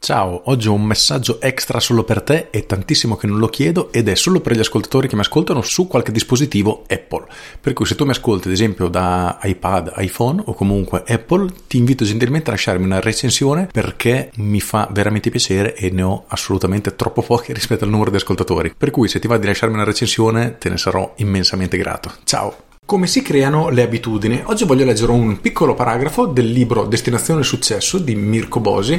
Ciao, oggi ho un messaggio extra solo per te, è tantissimo che non lo chiedo ed è solo per gli ascoltatori che mi ascoltano su qualche dispositivo Apple. Per cui se tu mi ascolti ad esempio da iPad, iPhone o comunque Apple, ti invito gentilmente a lasciarmi una recensione perché mi fa veramente piacere e ne ho assolutamente troppo poche rispetto al numero di ascoltatori. Per cui se ti va di lasciarmi una recensione te ne sarò immensamente grato. Ciao! Come si creano le abitudini? Oggi voglio leggere un piccolo paragrafo del libro Destinazione Successo di Mirco Bosi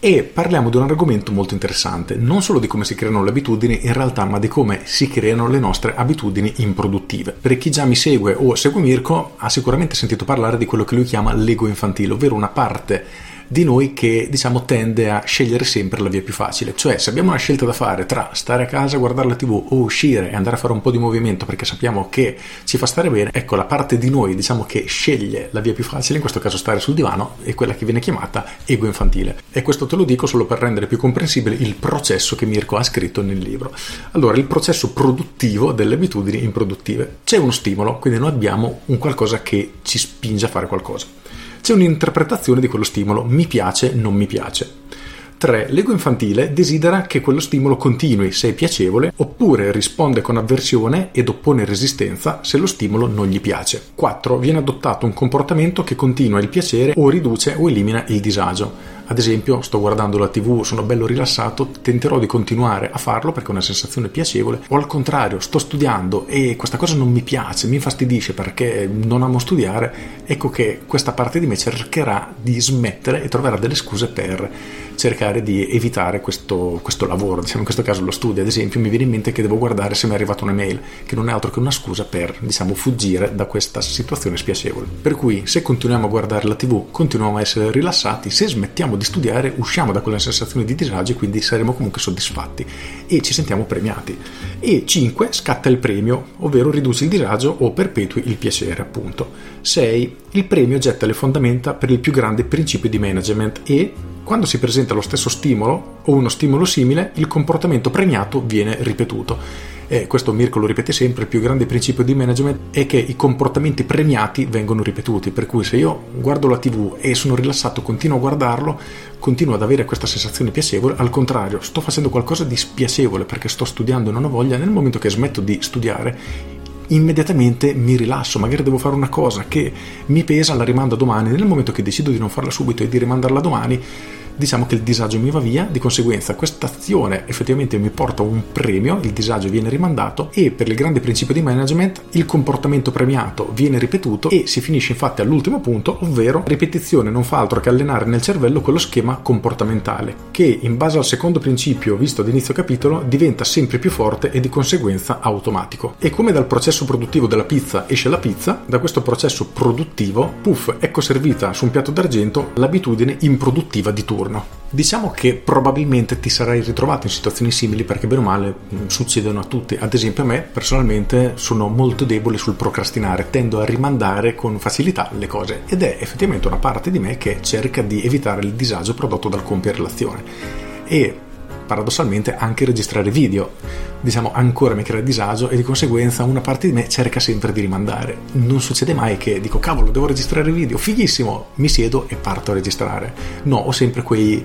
e parliamo di un argomento molto interessante, non solo di come si creano le abitudini in realtà, ma di come si creano le nostre abitudini improduttive. Per chi già mi segue o segue Mirco ha sicuramente sentito parlare di quello che lui chiama l'ego infantile, ovvero una parte di noi che diciamo tende a scegliere sempre la via più facile, cioè se abbiamo una scelta da fare tra stare a casa, guardare la TV o uscire e andare a fare un po' di movimento perché sappiamo che ci fa stare bene, ecco la parte di noi diciamo che sceglie la via più facile, in questo caso stare sul divano, è quella che viene chiamata ego infantile. E questo te lo dico solo per rendere più comprensibile il processo che Mirco ha scritto nel libro. Allora, il processo produttivo delle abitudini improduttive: c'è uno stimolo, quindi noi abbiamo un qualcosa che ci spinge a fare qualcosa. C'è un'interpretazione di quello stimolo, mi piace, non mi piace. 3. L'ego infantile desidera che quello stimolo continui se è piacevole, oppure risponde con avversione ed oppone resistenza se lo stimolo non gli piace. 4. Viene adottato un comportamento che continua il piacere o riduce o elimina il disagio. Ad esempio, sto guardando la TV, sono bello rilassato, tenterò di continuare a farlo perché è una sensazione piacevole, o al contrario, sto studiando e questa cosa non mi piace, mi infastidisce perché non amo studiare, ecco che questa parte di me cercherà di smettere e troverà delle scuse per cercare di evitare questo lavoro, diciamo in questo caso lo studio. Ad esempio mi viene in mente che devo guardare se mi è arrivata un'email, che non è altro che una scusa per fuggire da questa situazione spiacevole. Per cui se continuiamo a guardare la TV continuiamo a essere rilassati, se smettiamo di studiare usciamo da quella sensazione di disagio e quindi saremo comunque soddisfatti e ci sentiamo premiati. E 5. Scatta il premio, ovvero riduci il disagio o perpetui il piacere, appunto. 6. Il premio getta le fondamenta per il più grande principio di management e quando si presenta lo stesso stimolo o uno stimolo simile, il comportamento premiato viene ripetuto. E questo Mirco lo ripete sempre, il più grande principio di management è che i comportamenti premiati vengono ripetuti, per cui se io guardo la TV e sono rilassato, continuo a guardarlo, continuo ad avere questa sensazione piacevole. Al contrario, sto facendo qualcosa di spiacevole perché sto studiando e non ho voglia, nel momento che smetto di studiare immediatamente mi rilasso, magari devo fare una cosa che mi pesa, la rimando domani, nel momento che decido di non farla subito e di rimandarla domani diciamo che il disagio mi va via, di conseguenza questa azione effettivamente mi porta un premio, il disagio viene rimandato e per il grande principio di management il comportamento premiato viene ripetuto e si finisce infatti all'ultimo punto, ovvero ripetizione non fa altro che allenare nel cervello quello schema comportamentale che in base al secondo principio visto ad inizio capitolo diventa sempre più forte e di conseguenza automatico. E come dal processo produttivo della pizza esce la pizza, da questo processo produttivo puff, ecco servita su un piatto d'argento l'abitudine improduttiva di turno. Diciamo che probabilmente ti sarai ritrovato in situazioni simili perché bene o male succedono a tutti. Ad esempio a me personalmente sono molto debole sul procrastinare, tendo a rimandare con facilità le cose ed è effettivamente una parte di me che cerca di evitare il disagio prodotto dal compiere l'azione e paradossalmente anche registrare video ancora mi crea disagio e di conseguenza una parte di me cerca sempre di rimandare. Non succede mai che dico cavolo devo registrare video, fighissimo, mi siedo e parto a registrare, no, ho sempre quei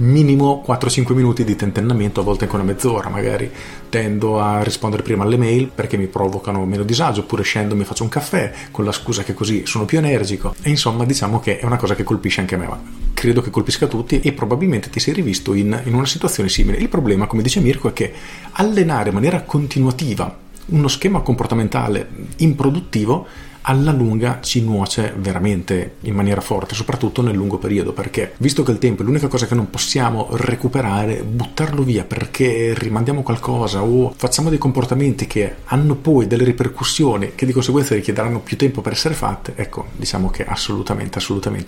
minimo 4-5 minuti di tentennamento, a volte anche una mezz'ora magari, tendo a rispondere prima alle mail perché mi provocano meno disagio, oppure scendo mi faccio un caffè con la scusa che così sono più energico e insomma diciamo che è una cosa che colpisce anche a me, ma credo che colpisca tutti e probabilmente ti sei rivisto in una situazione simile. Il problema, come dice Mirco, è che allenare in maniera continuativa uno schema comportamentale improduttivo alla lunga ci nuoce veramente in maniera forte, soprattutto nel lungo periodo, perché visto che il tempo è l'unica cosa che non possiamo recuperare, buttarlo via perché rimandiamo qualcosa o facciamo dei comportamenti che hanno poi delle ripercussioni che di conseguenza richiederanno più tempo per essere fatte, ecco, diciamo che è assolutamente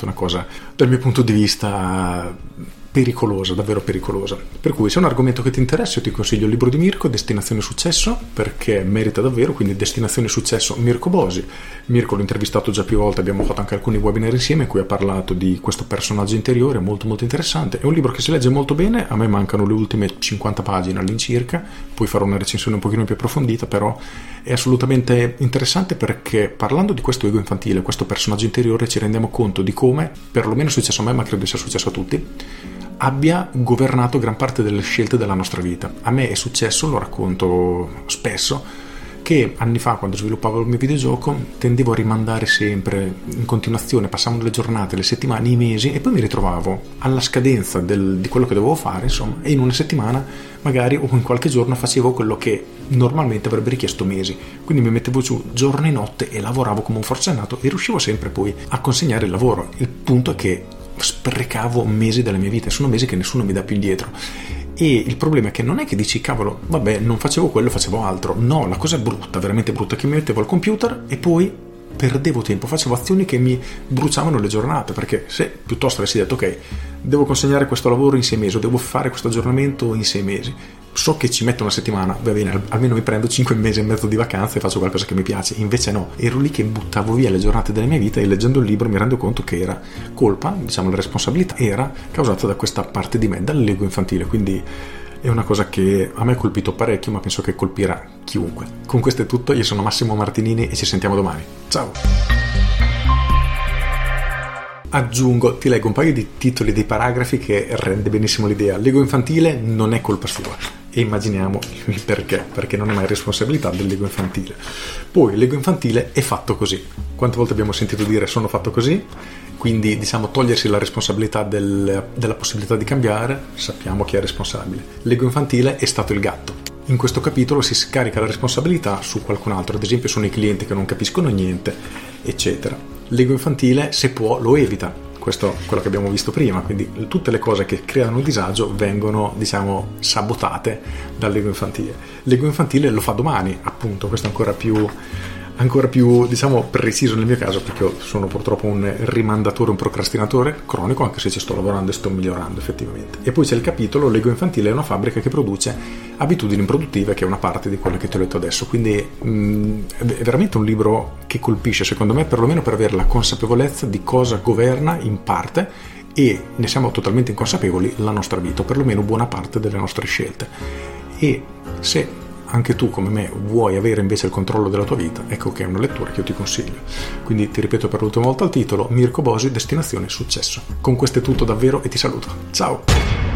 una cosa dal mio punto di vista pericolosa, davvero pericolosa. Per cui, se è un argomento che ti interessa, io ti consiglio il libro di Mirco, Destinazione Successo, perché merita davvero. Quindi Destinazione Successo, Mirco Bosi. Mirco l'ho intervistato già più volte, abbiamo fatto anche alcuni webinar insieme in cui ha parlato di questo personaggio interiore, molto molto interessante. È un libro che si legge molto bene, a me mancano le ultime 50 pagine all'incirca, poi farò una recensione un pochino più approfondita, però è assolutamente interessante, perché parlando di questo ego infantile, questo personaggio interiore, ci rendiamo conto di come, perlomeno è successo a me, ma credo sia successo a tutti, abbia governato gran parte delle scelte della nostra vita. A me è successo, lo racconto spesso, che anni fa, quando sviluppavo il mio videogioco, tendevo a rimandare sempre in continuazione, passavano le giornate, le settimane, i mesi, e poi mi ritrovavo alla scadenza di quello che dovevo fare, insomma, e in una settimana magari o in qualche giorno facevo quello che normalmente avrebbe richiesto mesi. Quindi mi mettevo giù giorno e notte e lavoravo come un forsennato e riuscivo sempre poi a consegnare il lavoro. Il punto è che sprecavo mesi della mia vita, sono mesi che nessuno mi dà più indietro. E il problema è che non è che dici, cavolo, vabbè, non facevo quello, facevo altro. No, la cosa brutta, veramente brutta, che mi mettevo al computer e poi perdevo tempo, facevo azioni che mi bruciavano le giornate, perché se piuttosto avessi detto, ok, devo consegnare questo lavoro in 6 mesi, o devo fare questo aggiornamento in 6 mesi, so che ci metto una settimana, va bene, almeno mi prendo 5 mesi e mezzo di vacanze e faccio qualcosa che mi piace. Invece no, ero lì che buttavo via le giornate della mia vita, e leggendo il libro mi rendo conto che era colpa, diciamo la responsabilità era causata da questa parte di me, dall'ego infantile. Quindi è una cosa che a me ha colpito parecchio, ma penso che colpirà chiunque. Con questo è tutto, io sono Massimo Martinini e ci sentiamo domani. Ciao! Aggiungo, ti leggo un paio di titoli dei paragrafi che rende benissimo l'idea. L'ego infantile non è colpa sua, e immaginiamo il perché, perché non è mai responsabilità dell'ego infantile. Poi l'ego infantile è fatto così. Quante volte abbiamo sentito dire sono fatto così? Quindi, diciamo, togliersi la responsabilità della possibilità di cambiare, sappiamo chi è responsabile. L'ego infantile è stato il gatto. In questo capitolo si scarica la responsabilità su qualcun altro, ad esempio sono i clienti che non capiscono niente, eccetera. L'ego infantile, se può, lo evita. Questo è quello che abbiamo visto prima, quindi tutte le cose che creano disagio vengono, diciamo, sabotate dall'ego infantile. L'ego infantile lo fa domani, appunto, questo è ancora più, diciamo, preciso nel mio caso, perché io sono purtroppo un rimandatore, un procrastinatore cronico, anche se ci sto lavorando e sto migliorando effettivamente. E poi c'è il capitolo l'ego infantile è una fabbrica che produce abitudini improduttive, che è una parte di quello che ti ho detto adesso. Quindi è veramente un libro che colpisce, secondo me, perlomeno per avere la consapevolezza di cosa governa in parte, e ne siamo totalmente inconsapevoli, la nostra vita, o perlomeno buona parte delle nostre scelte. E se anche tu come me vuoi avere invece il controllo della tua vita, ecco che è una lettura che io ti consiglio. Quindi ti ripeto per l'ultima volta il titolo: Mirco Bosi, Destinazione Successo. Con questo è tutto davvero e ti saluto. Ciao!